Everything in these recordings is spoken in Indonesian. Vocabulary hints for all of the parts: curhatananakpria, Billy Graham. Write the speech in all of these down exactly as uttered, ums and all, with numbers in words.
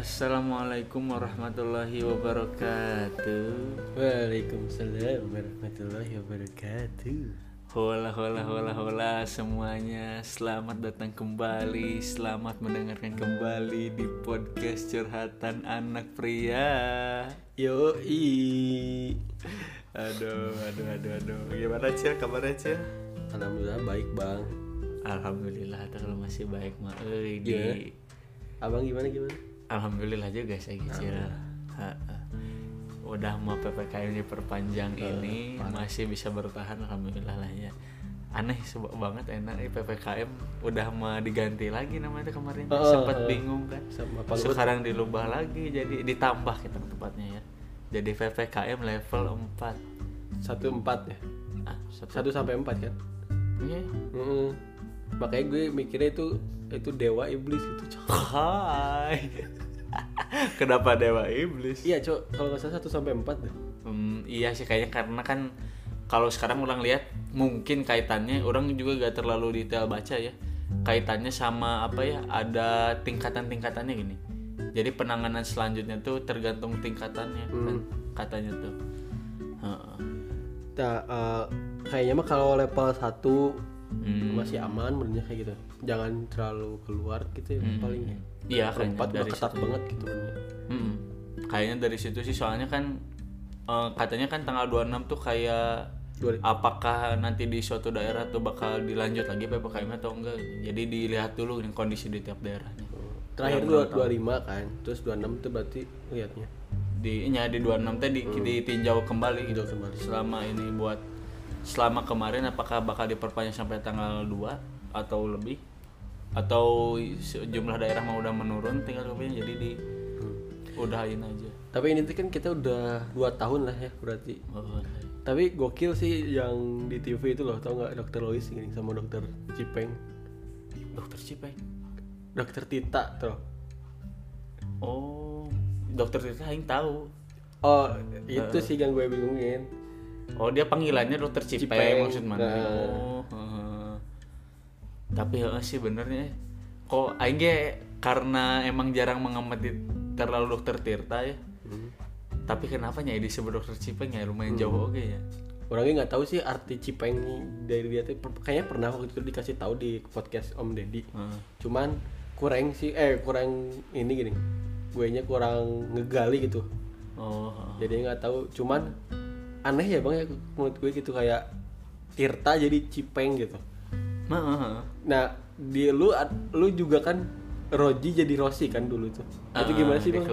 Assalamualaikum warahmatullahi wabarakatuh. Waalaikumsalam warahmatullahi wabarakatuh. Hola hola hola hola semuanya, selamat datang kembali, selamat mendengarkan kembali di podcast Curhatan Anak Pria. Yoi. Aduh aduh aduh aduh. Gimana Cil, kabarnya Cil? Alhamdulillah baik bang. Alhamdulillah terus masih baik mah. Euy di. Yeah. Abang gimana gimana? Alhamdulillah juga saya kecil. Udah mau P P K M diperpanjang uh, ini parah. Masih bisa bertahan alhamdulillah lah ya. Aneh sebab banget enak eh, P P K M udah mau diganti lagi namanya kemarin. Uh, Sempat uh, bingung kan. Sekarang dilubah lagi jadi ditambah kita tempatnya ya. Jadi P P K M level empat. satu empat ya. Ah, satu sampai empat kan? Iya. Yeah. Mm-hmm. Makanya gue mikirnya itu itu dewa iblis itu cok. Hai. Kenapa dewa iblis? Iya cok, kalau nggak salah satu sampai empat deh. Hmm, iya sih kayaknya karena kan kalau sekarang orang lihat mungkin kaitannya orang juga gak terlalu detail baca ya. Kaitannya sama apa ya? Ada tingkatan-tingkatannya gini. Jadi penanganan selanjutnya tuh tergantung tingkatannya hmm. kan katanya tuh. Heeh. Nah, uh, kayaknya mah kalau level satu Hmm. masih aman menurutnya kayak gitu, jangan terlalu keluar gitu ya, hmm. palingnya iya kayaknya dari ketat banget gitu hmm. kayaknya dari situ sih soalnya kan uh, katanya kan tanggal dua puluh enam tuh kayak dua puluh apakah nanti di suatu daerah tuh bakal dilanjut lagi P P K M atau enggak, jadi dilihat dulu kondisi di tiap daerahnya. Terakhir tuh dua puluh lima kan, terus dua puluh enam tuh berarti lihatnya di ya di dua puluh enam tuh di, hmm. ditinjau kembali gitu kembali. Selama ini buat selama kemarin apakah bakal diperpanjang sampai tanggal dua atau lebih, atau jumlah daerah mau udah menurun tinggal kemudian jadi di hmm. udahin aja. Tapi ini kan kita udah dua tahun lah ya berarti. Oh. Tapi gokil sih yang di T V itu loh, tau nggak Dokter Lois gini sama Dokter Cipeng. Dokter Cipeng. Dokter Tita tuh. Oh, Dokter Tita yang tahu. Oh, itu uh. sih yang gue bingungin. Oh dia panggilannya Dokter Cipeng maksud mana? Nah. Oh, uh, tapi uh, sih benernya kok aing karena emang jarang mengamati terlalu Dokter Tirta ya. Hmm. Tapi kenapa nyai disebut Dokter Cipeng ya lumayan hmm. jauh oke ya. Orangnya nggak tahu sih arti Cipeng dari dia tuh, kayaknya pernah waktu itu dikasih tahu di podcast Om Deddy. Hmm. Cuman kurang sih eh kurang ini gini, gue nya kurang ngegali gitu. Oh. Uh, Jadi nggak tahu, cuman aneh ya bang ya menurut gue gitu kayak Tirta jadi Cipeng gitu. Nah, nah di lu lu juga kan Roji jadi Rosi kan dulu tuh. Uh, itu gimana sih bang?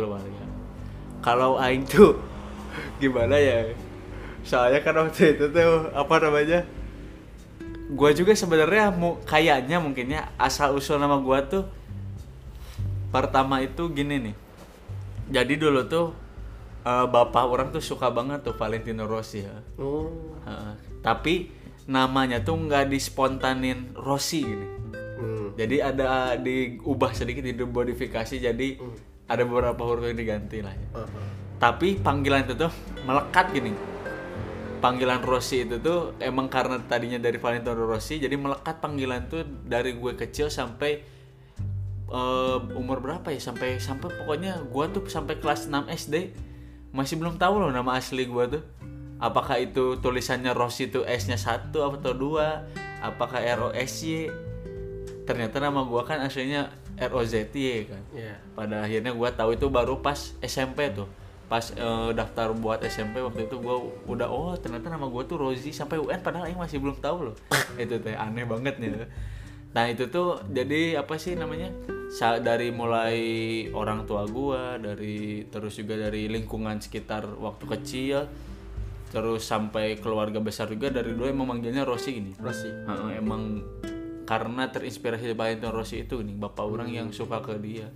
Kalau aing tuh gimana ya? Soalnya kan waktu itu tuh apa namanya? Gua juga sebenarnya mu kayaknya mungkinnya asal usul nama gua tuh pertama itu gini nih. Jadi dulu tuh bapak orang tuh suka banget tuh Valentino Rossi ya. Oh. Uh, tapi namanya tuh nggak dispontanin Rossi gini. Hmm. Jadi ada diubah sedikit, dimodifikasi jadi hmm. ada beberapa huruf yang diganti lah ya. Uh-huh. Tapi panggilan itu tuh melekat gini. Panggilan Rossi itu tuh emang karena tadinya dari Valentino Rossi jadi melekat panggilan tuh dari gue kecil sampai uh, umur berapa ya sampai sampai pokoknya gue tuh sampai kelas enam S D. Masih belum tahu loh nama asli gua tuh. Apakah itu tulisannya Rossi itu S-nya satu atau dua? Apakah R O S Y? Ternyata nama gua kan aslinya R O Z Y kan. Yeah. Pada akhirnya gua tahu itu baru pas S M P tuh. Pas uh, daftar buat S M P waktu itu gua udah oh ternyata nama gua tuh Rosi sampai U N padahal yang masih belum tahu loh. Itu teh aneh banget nih. Nah, itu tuh jadi apa sih namanya? Dari mulai orang tua gue, dari terus juga dari lingkungan sekitar waktu kecil, terus sampai keluarga besar juga dari dulu emang manggilnya Rossi gini. Rossi. Nah, emang karena terinspirasi dari Rossi itu nih, bapak orang yang suka ke dia.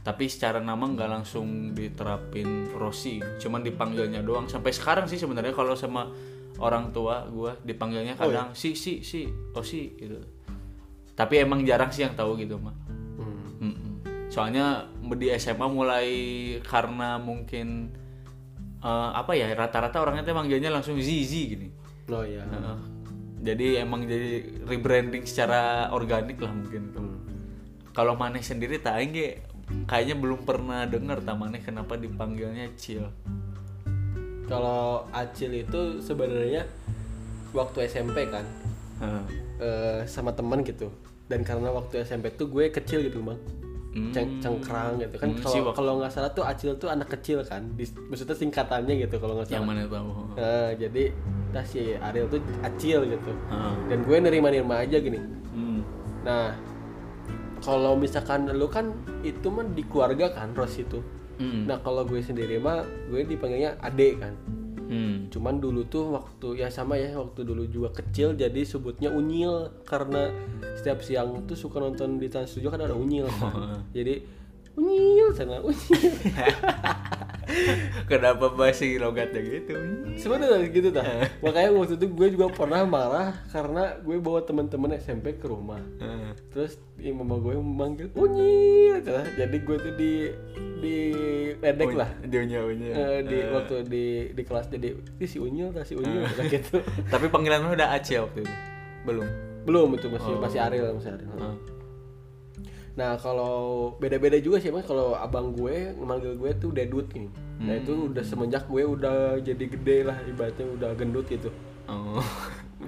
Tapi secara nama nggak langsung diterapin Rossi, cuman dipanggilnya doang. Sampai sekarang sih sebenarnya kalau sama orang tua gue dipanggilnya kadang oh, iya. si si si Rossi gitu. Tapi emang jarang sih yang tahu gitu mah. Soalnya di S M A mulai karena mungkin uh, apa ya rata-rata orangnya tuh manggilnya langsung Zizi gini. Oh iya. Uh, jadi emang jadi rebranding secara organik lah mungkin. Hmm. Kalau Maneh sendiri tak enggak kayaknya belum pernah dengar tamannya kenapa dipanggilnya Acil. Kalau Acil itu sebenarnya waktu S M P kan e, sama teman gitu, dan karena waktu S M P tuh gue kecil gitu bang, hmm. Ceng- cengkrang gitu kan. Kalau hmm, kalau nggak salah tuh Acil tuh anak kecil kan, Dis, maksudnya singkatannya gitu kalau nggak salah. Yang mana tahu? E, jadi nah si Ariel tuh Acil gitu, hmm. dan gue nerima-nerima aja gini. Hmm. Nah kalau misalkan lu kan itu mah di keluarga kan Ros itu. Mm. Nah kalau gue sendiri mah gue dipanggilnya Ade kan. Mm. Cuman dulu tuh waktu ya sama ya waktu dulu juga kecil jadi sebutnya Unyil karena setiap siang tuh suka nonton di Trans tujuh kan ada Unyil. Kan? Jadi Unyil sana Unyil. Kenapa masih logatnya gitu? Sebenarnya gitu dah. Makanya waktu itu gue juga pernah marah karena gue bawa teman-teman S M P ke rumah. Uh. Terus mama gue memanggil Unyil, jadi gue tuh di di ledek lah. Dia Unyil. Uh, di uh. waktu di di kelas jadi si Unyil, si Unyil uh. gitu. Tapi panggilan lu udah Acil waktu itu? Belum. Belum itu masih oh. masih Ariel masih Ariel. Uh. Nah kalau beda-beda juga sih emang kalau abang gue manggil gue tuh Dedut gini. Hmm. Nah itu udah semenjak gue udah jadi gede lah ibaratnya udah gendut gitu. Oh.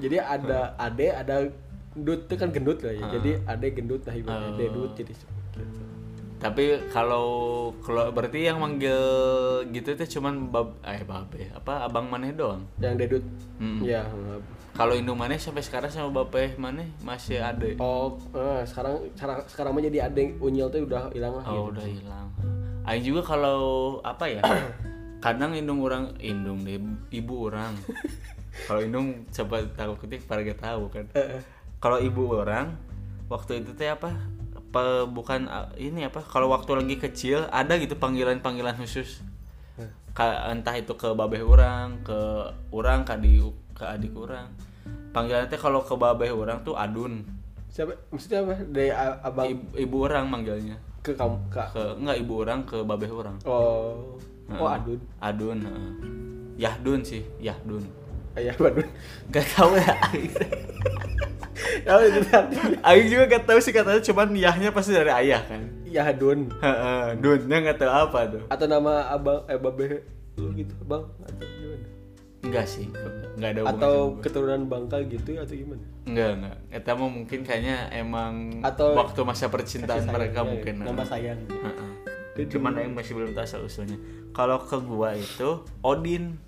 Jadi ada Ade ada Dut itu kan gendut lah ya. Uh. Jadi Ade gendut lah ibaratnya uh. Dedut jadi gitu. Tapi kalau kalau berarti yang manggil gitu itu cuman bab eh bab ya apa abang maneh doang. Yang Dedut. Hmm. Ya. Kalau Indo maneh sampai sekarang sama bapak maneh masih Ade. Oh, eh, sekarang sekarang sekarang mah jadi Ade Unyil tuh udah hilang lah. Oh, gitu. Udah hilang. Aing juga kalau apa ya? Kadang indung orang indung deh ibu orang. Kalau indung coba tahu ketik para gak tahu kan. Kalau ibu orang waktu itu teh apa? Pe, bukan ini apa? Kalau waktu lagi kecil ada gitu panggilan-panggilan khusus. Ka, entah itu ke babeh orang, ke orang ka di ke adik orang. Panggilannya kalau ke babeh orang tuh adun. Siapa? Maksudnya apa? Dari abang ibu, ibu orang manggilnya. Ke kamu ke enggak ibu orang ke babeh orang. Oh. Nah, oh adun. Adun, heeh. Yahdun sih, Yahdun. Ayah badun. Enggak tahu ya. Tahu itu artinya. Aku juga enggak tahu sih katanya cuman yahnya pasti dari ayah kan. Yahdun. Heeh, dunnya enggak tahu apa tuh. Atau nama abang eh babeh lu gitu, Bang. Atau gimana? Enggak sih, enggak ada hubungan. Atau keturunan Bangka gitu atau gimana? Enggak, enggak. Eta mah mungkin kayaknya emang atau waktu masa percintaan mereka mungkin. Nama sayang. Heeh. Cuman yang masih belum tahu asal usulnya. Kalau ke gua itu Odin.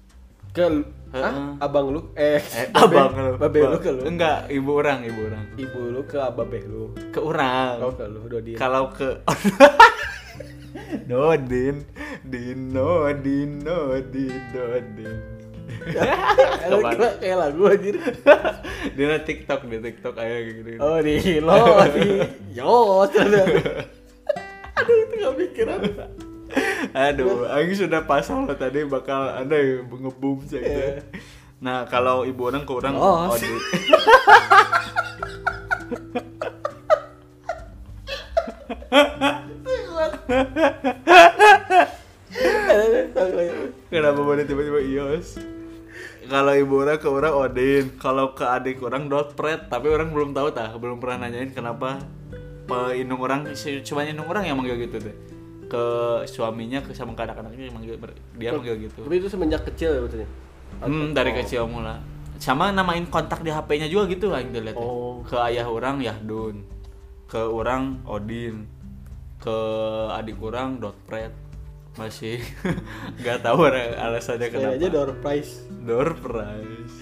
Ke ah, abang lu eh, eh abang lu. Babeh lu ke lu. Enggak, ibu orang, ibu orang. Ibu lu ke babeh lu. Ke orang. Kalau ke lu Dodin. Kalau ke Dodin, Dino, Dino, Dodin. Kira kayak lagu anjir. Di TikTok, di TikTok aja gitu. Oh, di lo di yo. Aduh, itu enggak pikiran. Aduh, aku sudah pasang lo tadi bakal ada yang nge-boom gitu. Yeah. Nah, kalau ibu orang ke orang oh. Odin. Kenapa boleh tiba-tiba ios? Kalau ibu orang ke orang Odin, kalau ke adik orang Dotpret, tapi orang belum tahu tah, belum pernah nanyain kenapa indung orang, cuma indung orang yang manggil gitu deh. Ke suaminya, ke sama anak-anaknya manggil dia manggil gitu. Tapi itu semenjak kecil ya maksudnya. Hmm, dari oh. kecil mula. Sama namain kontak di H P-nya juga gitu aing lihat. Oh. Ke ayah orang Yahdun, ke orang Odin, ke adik orang Dotpret. Masih nggak tahu alasannya kenapa. Kayaknya door prize. Door prize.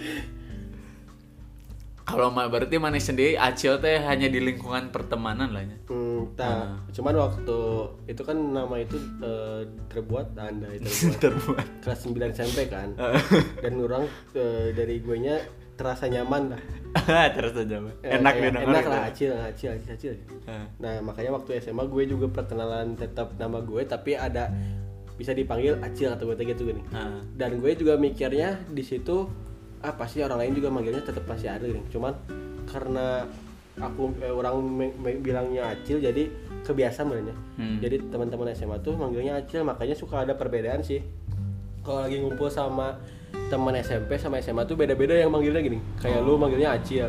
Kalau mah berarti maneh sendiri Acil teh hanya di lingkungan pertemanan lah nya. Hmm, nah, uh. cuman waktu itu kan nama itu uh, terbuat anda itu terbuat. Kelas sembilan S M P kan. Uh. Dan orang uh, dari gue nya terasa nyaman lah. Terasa nyaman. Enak eh, didengar. Enak lah Acil, Acil, Acil. Uh. Nah, makanya waktu S M A gue juga perkenalan tetap nama gue tapi ada bisa dipanggil Acil atau gue gitu gini. Uh. Dan gue juga mikirnya di situ ah pasti orang lain juga manggilnya tetap pasti ada nih. Cuman karena aku eh, orang me- me- bilangnya Acil jadi kebiasaan sebenarnya. Hmm. Jadi teman-teman S M A tuh manggilnya Acil makanya suka ada perbedaan sih. Kalau lagi ngumpul sama teman S M P sama S M A tuh beda-beda yang manggilnya gini. Kayak oh. lu manggilnya Acil.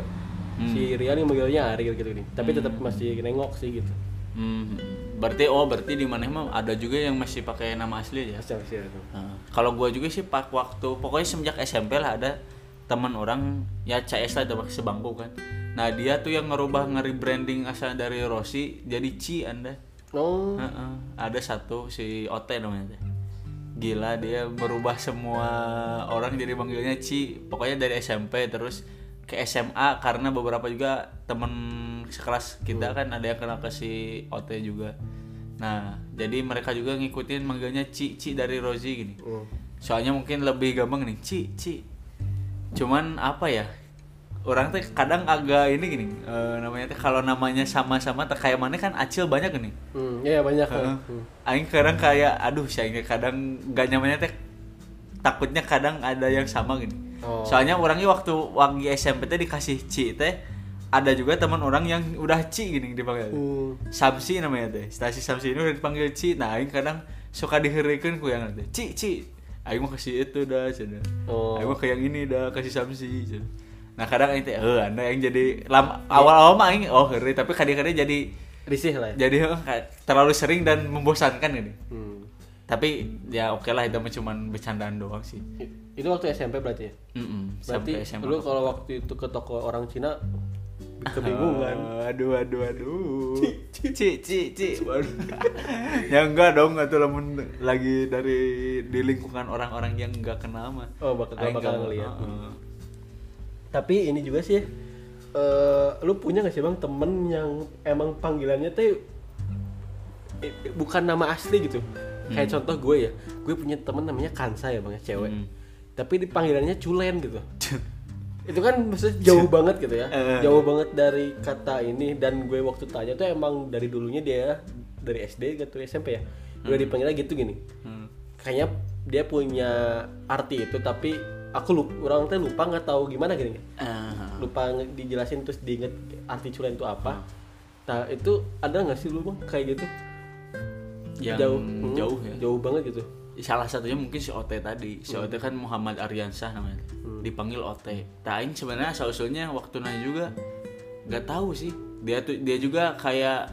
Hmm. Si Rian yang manggilnya Ariel gitu gini. Tapi hmm. tetap masih nengok sih gitu. Hmm. Berarti oh berarti di mana emang ada juga yang masih pakai nama asli ya? Masih masih ada. Nah, kalau gua juga sih pak waktu pokoknya semenjak S M P lah ada teman orang ya C S lah ada sebangku kan. Nah dia tuh yang ngerubah nge-rebranding asal dari Rossi jadi Ci Anda. Oh. Uh-uh. Ada satu si Ote namanya. Gila dia merubah semua orang jadi panggilnya Ci. Pokoknya dari S M P terus ke S M A karena beberapa juga temen sekelas kita hmm. kan ada yang kenal ke si Ote juga. Nah jadi mereka juga ngikutin manggilnya Ci Ci dari Rosi gini. Hmm. Soalnya mungkin lebih gampang nih Ci Ci. Cuman apa ya? Orang teh kadang agak ini gini uh, namanya teh kalau namanya sama-sama teh kayak mana kan acil banyak nih. Hmm, iya banyak. Heeh. Aing kadang kayak aduh sayangnya kadang gak nyamannya teh takutnya kadang ada yang sama gini. Oh. Soalnya orangnya waktu wangi S M P teh dikasih Ci teh ada juga teman orang yang udah Ci gini dipanggil. Uh. Samsi namanya teh. Stasi Samsi ini udah dipanggil Ci. Nah, aing kadang suka diheureukeun ku yang teh. Ci Ci. Aing mah kasih itu dah cenah. Oh. Aing mah kayak ini dah kasih Samsi cenah. Nah kadang ente, oh anda yang jadi lama, awal-awal mah ini oh ngeri tapi kadang-kadang jadi risih lah ya? Jadi terlalu sering dan membosankan gini hmm. tapi ya oke okay lah itu cuma bercandaan doang sih. Itu waktu S M P berarti ya? Mm-mm, berarti dulu kalau waktu itu ke toko orang Cina kebingungan oh, aduh aduh aduh cici cici ya enggak dong atau lamun lagi dari di lingkungan orang-orang yang enggak kenal mah oh bakal bakal ngeliat uh-uh. Tapi ini juga sih, uh, lu punya nggak sih bang temen yang emang panggilannya teh eh, bukan nama asli gitu? Hmm. Kayak contoh gue ya, gue punya temen namanya Kansa ya bang, cewek. Hmm. Tapi dipanggilannya Culen gitu. Itu kan maksudnya jauh banget gitu ya, jauh banget dari kata ini. Dan gue waktu tanya tuh emang dari dulunya dia dari S D gitu S M P ya, udah hmm. dipanggilnya gitu gini. Hmm. Kayaknya dia punya arti itu tapi aku lupa, orang teh lupa nggak tahu gimana gini, uh. lupa dijelasin terus diinget arti Culen itu apa. Nah itu ada nggak sih lu bang kayak gitu? Yang jauh, jauh ya, jauh banget gitu. Salah satunya mungkin si Ote tadi, si hmm. Ote kan Muhammad Aryansyah namanya, hmm. dipanggil Ote. Tain sebenarnya asal usulnya waktu nanya juga nggak tahu sih. Dia tuh dia juga kayak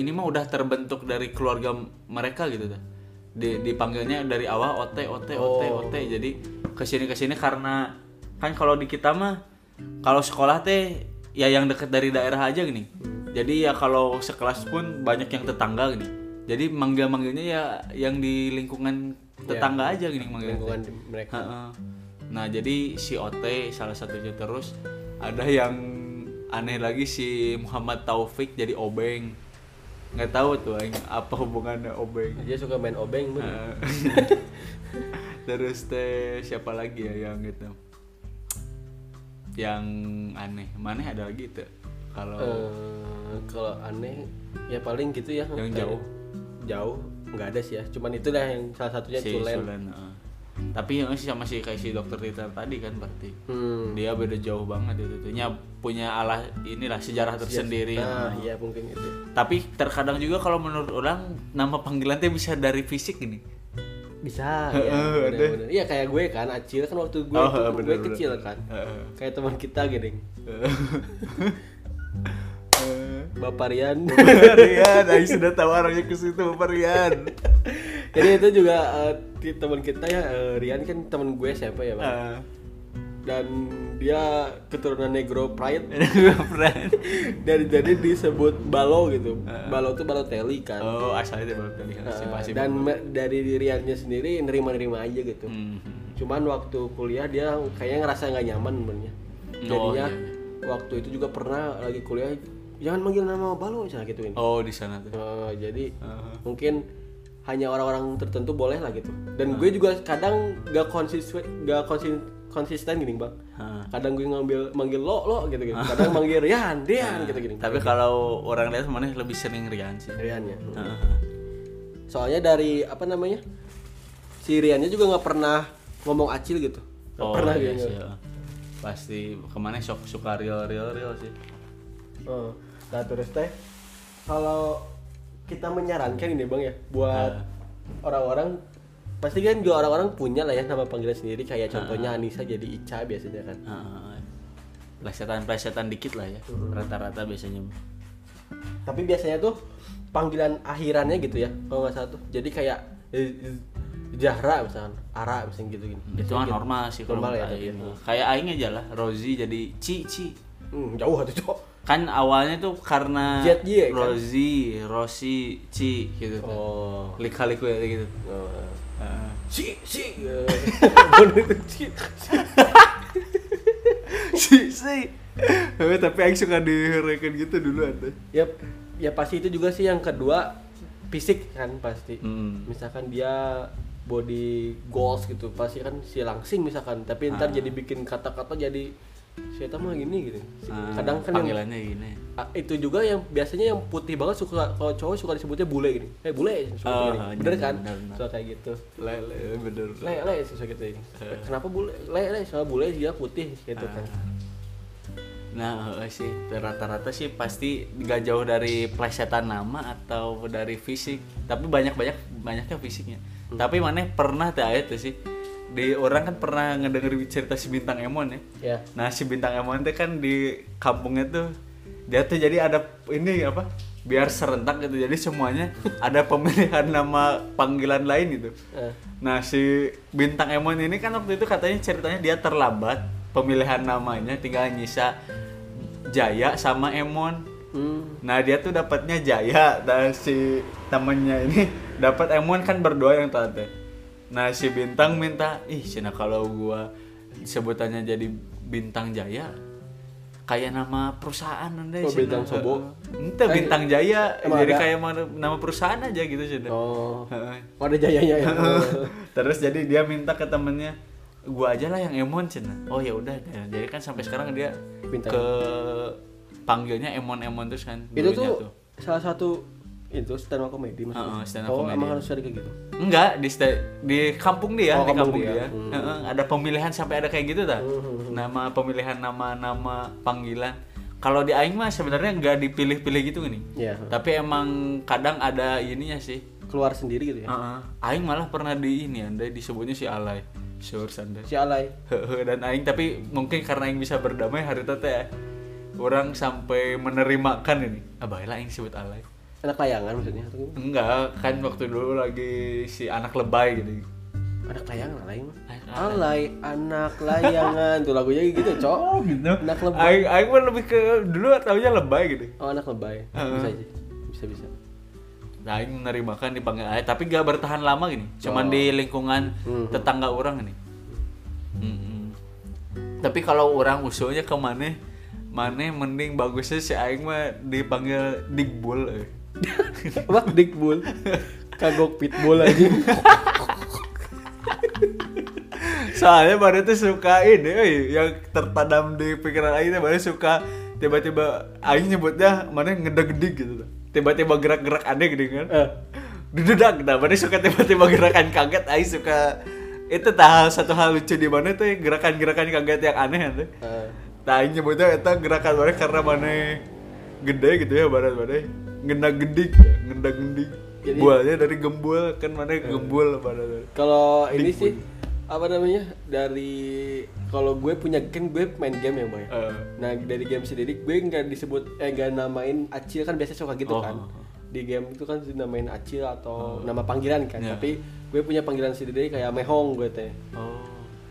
ini mah udah terbentuk dari keluarga mereka gitu dah. Dipanggilnya dari awal ote ote ote oh. ote jadi kesini kesini karena kan kalau di kita mah kalau sekolah teh ya yang deket dari daerah aja gini jadi ya kalau sekelas pun banyak yang tetangga gini jadi manggil manggilnya ya yang di lingkungan tetangga ya, aja gini manggil lingkungan teh. Mereka nah jadi si Ote salah satunya terus ada yang aneh lagi si Muhammad Taufik jadi Obeng. Nggak tahu tuh apa hubungannya Obeng. Dia suka main obeng bener. Terus teh siapa lagi ya yang gitu yang aneh mana ada lagi tuh kalau uh, kalau aneh ya paling gitu ya yang jauh jauh nggak ada sih ya cuman itulah yang salah satunya si Culen, Culen uh. tapi yang sih sama si kayak si dokter Rita tadi kan berarti hmm. dia beda jauh banget itu nya punya alah inilah sejarah tersendiri. Nah, iya mungkin itu. Tapi terkadang juga kalau menurut orang nama panggilan teh bisa dari fisik gini. Bisa. Iya ya, kayak gue kan Acil kan waktu gue, oh, itu, bener, gue bener. Kecil kan. Uh, kayak teman kita gini. Uh, Bapak Rian. Bapak Rian, Aing sudah tahu orangnya ke situ Bapak Rian. Jadi itu juga uh, teman kita ya uh, Rian kan teman gue siapa ya bang. Uh. Dan dia keturunan Negro Pride. Negro Pride. Dan jadi disebut Balo gitu. Uh. Balo tuh Balotelli kan. Oh asalnya dari Balotelli kan. Uh, dan me- dari Riannya sendiri nerima-nerima aja gitu. Mm-hmm. Cuman waktu kuliah dia kayaknya ngerasa nggak nyaman benernya. Jadinya oh, iya. Waktu itu juga pernah lagi kuliah jangan manggil nama Balo misalnya gituin. Oh di sana tuh. Uh, jadi uh-huh. mungkin hanya orang-orang tertentu boleh lah gitu. Dan hmm. gue juga kadang gak konsisten, gak konsis, konsisten gini bang. Hmm. Kadang gue ngambil manggil lo lo gitu gitu. Kadang manggil Rian, Rian hmm. gitu gini. Tapi kalau orang lain mana lebih sering Rian sih. Riannya. Hmm. Soalnya dari apa namanya si Riannya juga nggak pernah ngomong Acil gitu. Gak oh, pernah iya, gitu. Iya. Pasti kemana sok suka real real real sih. Oh, nah terus teh kalau kita menyarankan ini bang ya buat uh. orang-orang pasti kan juga orang-orang punya lah ya nama panggilan sendiri kayak contohnya uh. Anissa jadi Ica biasanya kan uh. plesetan-plesetan dikit lah ya uh. rata-rata biasanya Tapi biasanya tuh panggilan akhirannya gitu ya, kalau nggak salah tuh. Jadi kayak Zahra misalkan, Ara misalkan gitu gini. Itu kan gitu. Normal sih kalau normal ya, gitu. Kayak aing aja lah, Rozi jadi Ci Ci. Hmm, jauh tuh, Cok. Kan awalnya tuh karena J-J, kan? Rozi, Rosi, Ci gitu kan. Oh. Lika-liku ya gitu. Heeh. Oh. Ci Ci. Ci Ci. Ci. Tapi aing suka diheureukeun gitu dulu atuh. Yap. Ya pasti itu juga sih yang kedua fisik kan pasti. Hmm. Misalkan dia body goals gitu pasti kan si langsing misalkan, tapi ntar ah. jadi bikin kata-kata jadi siapa mah gini gitu. Ah, kadang kan panggilannya yang, gini. Itu juga yang biasanya yang putih banget suka kalau cowok suka disebutnya bule gini. Eh hey, bule suka oh, gini. Bener kan? Suka kayak gitu. Lele bener. Lele suka gitu. Uh. Kenapa bule? Lele soal bule dia putih gitu uh. kan. Nah sih rata-rata sih pasti gak jauh dari plesetan nama atau dari fisik, tapi banyak-banyak banyaknya fisiknya. Hmm. Tapi maneh pernah teh aya tuh sih di orang kan pernah ngedenger cerita si Bintang Emon ya. Yeah. Nah si Bintang Emon tuh kan di kampungnya tuh dia tuh jadi ada ini apa biar serentak gitu, jadi semuanya ada pemilihan nama panggilan lain gitu. Uh. Nah si Bintang Emon ini kan waktu itu katanya ceritanya dia terlambat pemilihan namanya, tinggal nyisa Jaya sama Emon. Hmm. Nah dia tuh dapatnya Jaya dan si temennya ini dapat Emon kan berdua yang tante. Nah si Bintang minta, ih cina kalau gua sebutannya jadi Bintang Jaya kayak nama perusahaan anda. Oh, Bintang Sobo. Ente Bintang Jaya eh, jadi ada? Kayak nama perusahaan aja gitu cina. Oh. Ada Jayanya ya. Terus jadi dia minta ke temennya gua aja lah yang Emon cina. Oh ya udah. Jadi kan sampai sekarang dia Bintang. Ke panggilnya Emon-Emon terus kan. Itu tuh, tuh salah satu itu stand-up komedi maksudnya. Uh, stand-up oh, komedi. Emang harus ada kayak gitu? Enggak, di sta- di kampung dia, oh, di kampung dia. dia. Hmm. Uh, ada pemilihan sampai ada kayak gitu tah. Hmm. Nama pemilihan nama-nama panggilan. Kalau di aing mah sebenarnya enggak dipilih-pilih gitu nih. Yeah. Tapi emang kadang ada ininya sih, keluar sendiri gitu ya. Uh-uh. Aing malah pernah di ini andai disebutnya si Alay. Sure Sunday. Si Alay. Dan aing tapi mungkin karena aing bisa berdamai hari itu teh. Orang sampai menerimakan ini. Abah lah yang disebut Alay. Anak layangan maksudnya? Enggak, kan waktu dulu lagi si anak lebay gitu. Anak layangan Alay mah. Alay anak layangan tuh lagunya gitu, Cok. Oh, gitu. Anak lebay. Aing aing mah lebih ke dulu taunya lebay gitu. Oh, anak lebay. Uh-huh. Bisa aja. Bisa-bisa. Nah, aing menerimakan dipanggil Alay, tapi enggak bertahan lama gini. Cuman oh. di lingkungan mm-hmm. tetangga orang ini. Mm-hmm. Tapi kalau orang usulnya kemana Mane mending bagusnya si aing mah dipanggil Digbul. Apa Digbul? Kagok pitbull aja. Soalnya Mane tuh suka ini eh, yang tertanam di pikiran aing, Mane suka tiba-tiba aing nyebutnya Mane ngedeg-deg gitu. Tiba-tiba gerak-gerak aneh gitu kan. Eh. Didedag. Nah, Mane suka tiba-tiba gerakan kaget, aing suka itu tahu satu hal lucu di Mane tuh gerakan-gerakan kaget yang aneh tuh. Heeh. Nah, nyebutnya itu gerakan bareng karena mana gede gitu ya, badan-badan ngendag-gendig, ngendag-gendig. Bualnya dari gembul, kan mana gembul badan. Kalau ini sih apa namanya? Dari kalau gue punya game, gue main game ya, Bang. Uh. Nah, dari game sendiri gue enggak disebut eh enggak namain Acil kan biasanya suka gitu oh. kan. Di game itu kan dinamain Acil atau oh. nama panggilan kan. Yeah. Tapi gue punya panggilan sendiri kayak Mehong gue teh. Oh.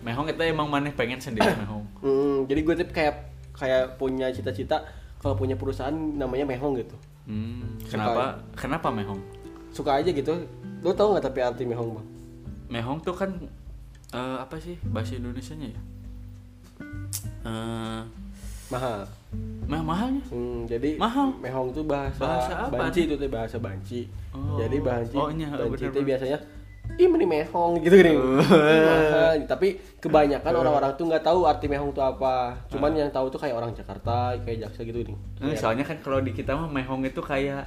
Mehong itu emang maneh pengen sendiri Mehong. Mm, jadi gue tuh kayak kayak punya cita-cita kalau punya perusahaan namanya Mehong gitu. Hmm, kenapa? Suka, kenapa Mehong? Suka aja gitu. Lo tau nggak tapi arti Mehong bang? Mehong tuh kan uh, apa sih bahasa Indonesianya ya? Uh, mahal. Mah mahalnya? Hmm, jadi mahal. Mehong tuh bahasa, bahasa banci itu tuh bahasa banci. Oh. Jadi banci, oh, iya, banci itu biasanya. Ih meni mehong gitu gini. Uh. Tapi kebanyakan uh. orang-orang tuh enggak tahu arti mehong tuh apa. Cuman uh. yang tahu tuh kayak orang Jakarta, kayak jaksa gitu nih. Uh, soalnya kan kalau di kita mah mehong itu kayak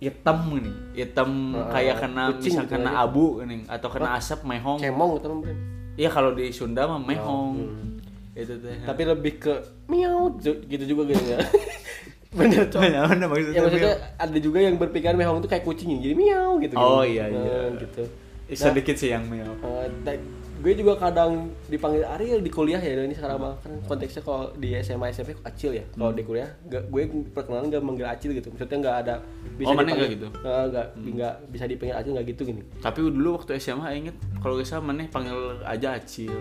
hitam nih. Hitam uh, kayak kena misal gitu kena aja. Abu nih atau kena asap mehong. Cemong gitu namanya. Iya kalau di Sunda mah mehong. Oh, hmm. Itu teh. Tapi lebih ke miau gitu juga gitu ya. Bener tuh. Ya maksudnya, ya, maksudnya ada juga yang berpikiran mehong itu kayak kucing jadi miau gitu. Oh iya iya. Nah, gitu. Nah, sedikit sih yang meo. Uh, Gue juga kadang dipanggil Ariel di kuliah ya, ini sekarang mah kan konteksnya kalau di S M A S M P Acil ya. Kalau di kuliah gak, gue perkenalan enggak manggil Acil gitu. Maksudnya enggak ada bisa oh, dipanggil gitu. Heeh, enggak enggak hmm. bisa dipanggil Acil enggak gitu gini. Tapi dulu waktu S M A inget kalau gue sama maneh panggil aja Acil.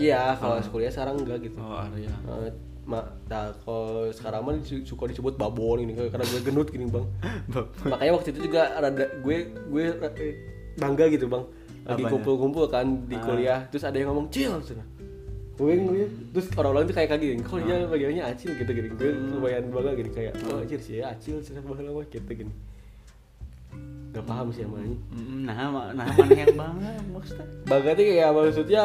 Iya, kalau oh. kuliah sekarang enggak gitu. Oh, Ariel. Uh, Mak, nah kalau sekarang mah suka disebut babon ini karena gue gendut gini bang. Makanya waktu itu juga rada gue gue bangga gitu bang. Lagi apanya? Kumpul-kumpul kan di kuliah, ah. terus ada yang ngomong cil, gue ngeliat, terus orang-orang tuh kayak kaget, kalau dia bagiannya acil gitu gini, gue lumayan bangga gini kayak, oh acil sih ya acil, senang banget lah gitu gini, gak paham sih namanya. Nah, nah mana yang bangga maksudnya? Bangga tuh kayak maksudnya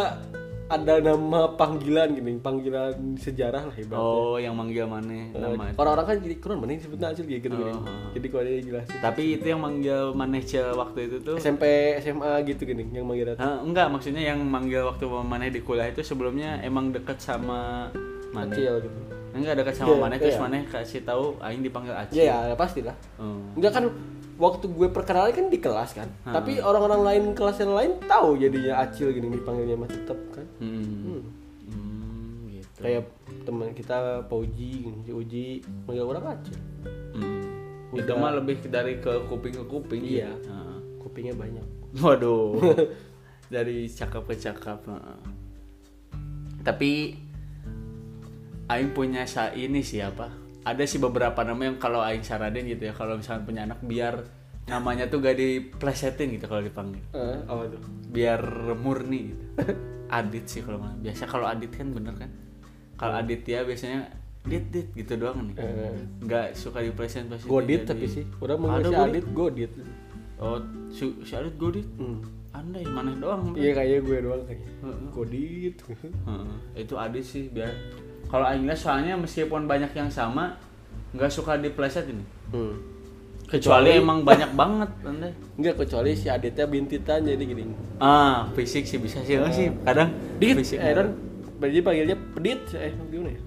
ada nama panggilan gini, panggilan sejarah lah ibaratnya. Oh, yang manggil mana? Nama. Orang-orang kan jadi keren mana disebutnya acil gitu gini. Jadi kalau dia jelasin. Tapi itu yang manggil maneh waktu itu tuh S M P, S M A gitu gini, yang manggil itu. Enggak, maksudnya yang manggil waktu maneh di kuliah itu sebelumnya emang dekat sama maneh. Acil gitu. Enggak dekat sama maneh terus maneh kasih tahu aing dipanggil acil. Iya, pastilah. Enggak kan waktu gue perkenalan kan di kelas kan, ha. tapi orang-orang lain kelas yang lain tahu jadinya acil gini dipanggilnya mah tetap kan. Hmm. Hmm. Hmm, gitu. Kayak teman kita Pauji, si Uji manggil orang acil. Hmm. Itu mah lebih dari ke kuping ke kuping. Iya. Gitu. Nah. Kupingnya banyak. Waduh. Dari cakap ke cakap. Nah. Tapi aing punya sa ini siapa? Ada sih beberapa nama yang kalau aing saranin gitu ya, kalau misalkan punya anak biar namanya tuh gak diplesetin gitu kalau dipanggil. Eh, apa tuh? Biar murni gitu. Adit sih kalau mah. Biasa kalau Adit kan bener kan. Kalau Adit ya biasanya dit dit gitu doang nih. Enggak eh. suka diplesetin pasti. Godit jadi... tapi sih. Udah mengerti Adit Godit. Oh, si, si Adit Godit. Hmm. Andai mana doang. Iya kayaknya gue doang kayaknya. Uh-uh. Godit. Uh-uh. Itu Adit sih biar kalau aingnya soalnya meskipun banyak yang sama enggak suka dipleset ini. Hmm. Kecuali, kecuali emang banyak banget Anda. Enggak kecuali si Aditnya bintitan jadi gini. Ah, fisik sih bisa sih uh, sih. Kadang dikit fisik. Aaron berarti panggilnya Pedit eh gimana ya?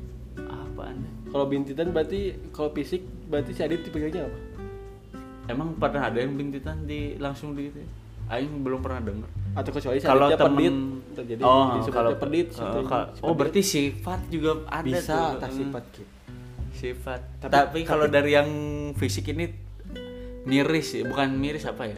Apa Anda? Kalau bintitan berarti kalau fisik berarti si Adit dipanggilnya apa? Emang pernah ada yang bintitan di langsung di gitu ya? Aing belum pernah dengar. Atau kecuali si Aditnya temen... Pedit. Jadi oh, kalau pedit, uh, ka- oh berarti sifat juga ada bisa tuh. Sifat gitu. Sifat. Tapi, tapi kalau tapi... dari yang fisik ini miris, bukan miris apa ya?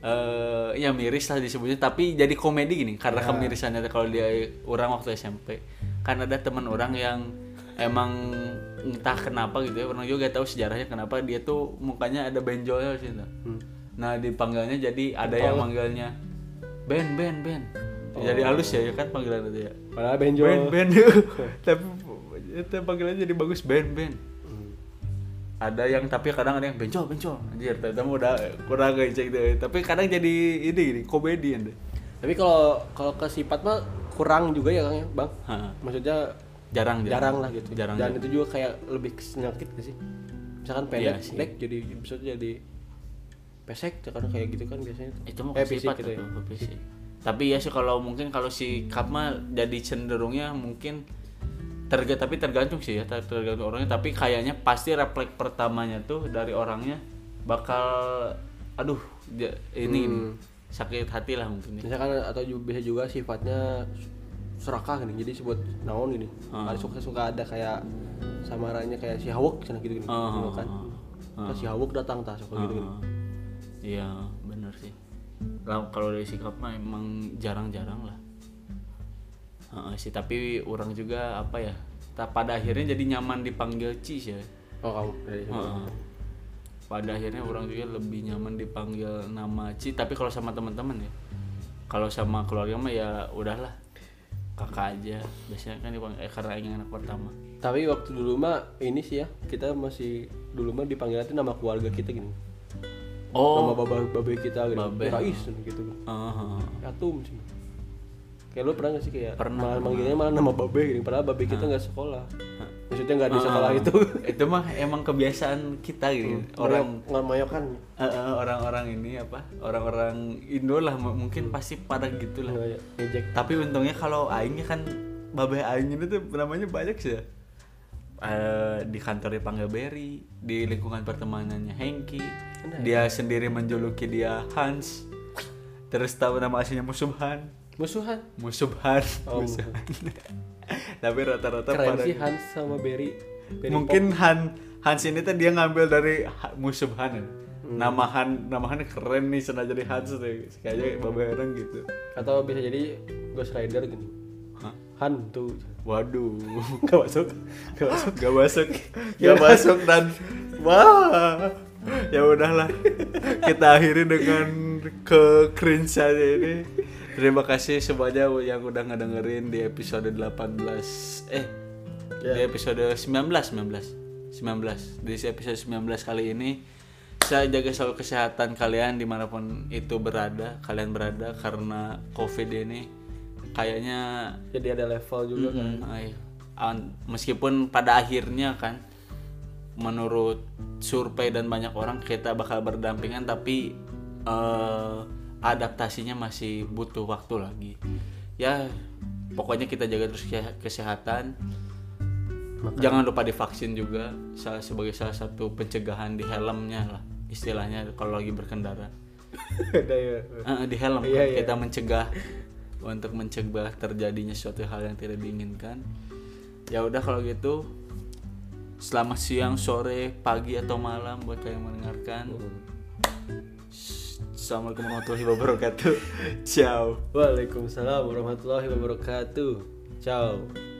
Uh, ya miris lah disebutnya. Tapi jadi komedi gini karena nah. kemirisannya kalau dia orang waktu S M P. Karena ada teman orang yang emang entah kenapa gitu ya, orang juga gak tahu sejarahnya kenapa dia tuh mukanya ada benjolnya sih. Hmm. Nah dipanggilnya jadi ada oh. yang manggilnya Ben Ben Ben. Oh. Jadi halus ya, ya kan panggilan itu ya. Padahal benjol. Ben Ben. Tapi itu panggilannya jadi bagus Ben Ben. Hmm. Ada yang tapi kadang ada yang benjol benjol. Anjir, ternyata udah kurang gecek deh. Tapi kadang jadi ini ini komedian deh. Tapi kalau kalau ke sifat mah kurang juga ya Kang ya, Bang. Ha. Maksudnya jarang jarang lah gitu. Jarang, Dan jarang. Itu juga kayak lebih penyakit gak sih? Misalkan pendek, iya pendek jadi maksudnya jadi pesek kan kayak gitu kan biasanya. Itu mah eh, sifat gitu ya. Pesek. Tapi ya sih kalau mungkin kalau si Kapma jadi cenderungnya mungkin terga tapi tergantung sih ya tergantung orangnya, tapi kayaknya pasti refleks pertamanya tuh dari orangnya bakal aduh dia, ini, hmm. ini sakit hati lah mungkin. Misalkan atau juga, bisa juga sifatnya serakah gini jadi sebut naon gini. Ada hmm. suka-suka ada kayak samarannya kayak si Hawuk sana gitu gini. Hmm. Kan. Hmm. Si Hawuk datang tah suka hmm. gitu gini. Iya, benar sih. Kalau dari sikap mah emang jarang-jarang lah uh, sih, tapi orang juga apa ya pada akhirnya jadi nyaman dipanggil Cis ya. Oh kamu dari uh, pada akhirnya orang juga lebih nyaman dipanggil nama Cis. Tapi kalau sama teman-teman ya, kalau sama keluarga mah ya udahlah kakak aja biasanya kan dipanggil eh, karena ingin anak pertama. Tapi waktu dulu mah ini sih ya, kita masih dulu mah dipanggil itu nama keluarga kita gini. Oh, nama babe kita gitu. Rais gitu. Heeh. Yatum sih. Kayak lu pernah enggak sih kayak pernah manggilnya malah nama babe gitu. Padahal babe kita enggak sekolah. Maksudnya enggak di sekolah itu. Itu mah emang kebiasaan kita gitu. Orang ngamayokan. Heeh, orang-orang ini apa? Orang-orang Indo lah mungkin pasti pada gitulah. Tapi untungnya kalau aingnya kan babe aing itu namanya banyak sih. Uh, di kantor dipanggil Berry, di lingkungan pertemanannya Hengki, dia sendiri menjuluki dia Hans, terus tahu nama aslinya Musubhan, Musuhan? Musuhan. Oh, musuhan. Tapi rata-rata keren pada sih Hans sama Berry. Mungkin Han Hans ini tuh dia ngambil dari Musuhan ya. Hmm. Nama Han, nama Han keren nih, sengaja jadi Hans deh. Kayaknya hmm. babaran gitu. Atau bisa jadi Ghost Rider gitu. Hah? Hantu. Waduh, enggak masuk. Enggak masuk, enggak masuk. Enggak masuk dan wah. Ya udahlah. Kita akhiri dengan ke-cringe aja ini. Terima kasih semuanya yang udah ngedengerin di episode delapan belas. Eh, yeah. Di episode sembilan belas, sembilan belas. sembilan belas. Di episode sembilan belas kali ini saya jaga selalu kesehatan kalian dimanapun itu berada, kalian berada karena Covid ini. Kayaknya jadi ada level juga mm, kan. Meskipun pada akhirnya kan menurut survei dan banyak orang kita bakal berdampingan, tapi uh, adaptasinya masih butuh waktu lagi. Ya pokoknya kita jaga terus kesehatan. Makan. Jangan lupa divaksin juga sebagai salah satu pencegahan di helmnya lah istilahnya kalau lagi berkendara. uh, di helm kan? Yeah, yeah. Kita mencegah untuk mencegah terjadinya suatu hal yang tidak diinginkan. Ya udah kalau gitu, selamat siang, sore, pagi atau malam buat kalian mendengarkan. Assalamualaikum warahmatullahi wabarakatuh. Ciao. Waalaikumsalam warahmatullahi wabarakatuh. Ciao.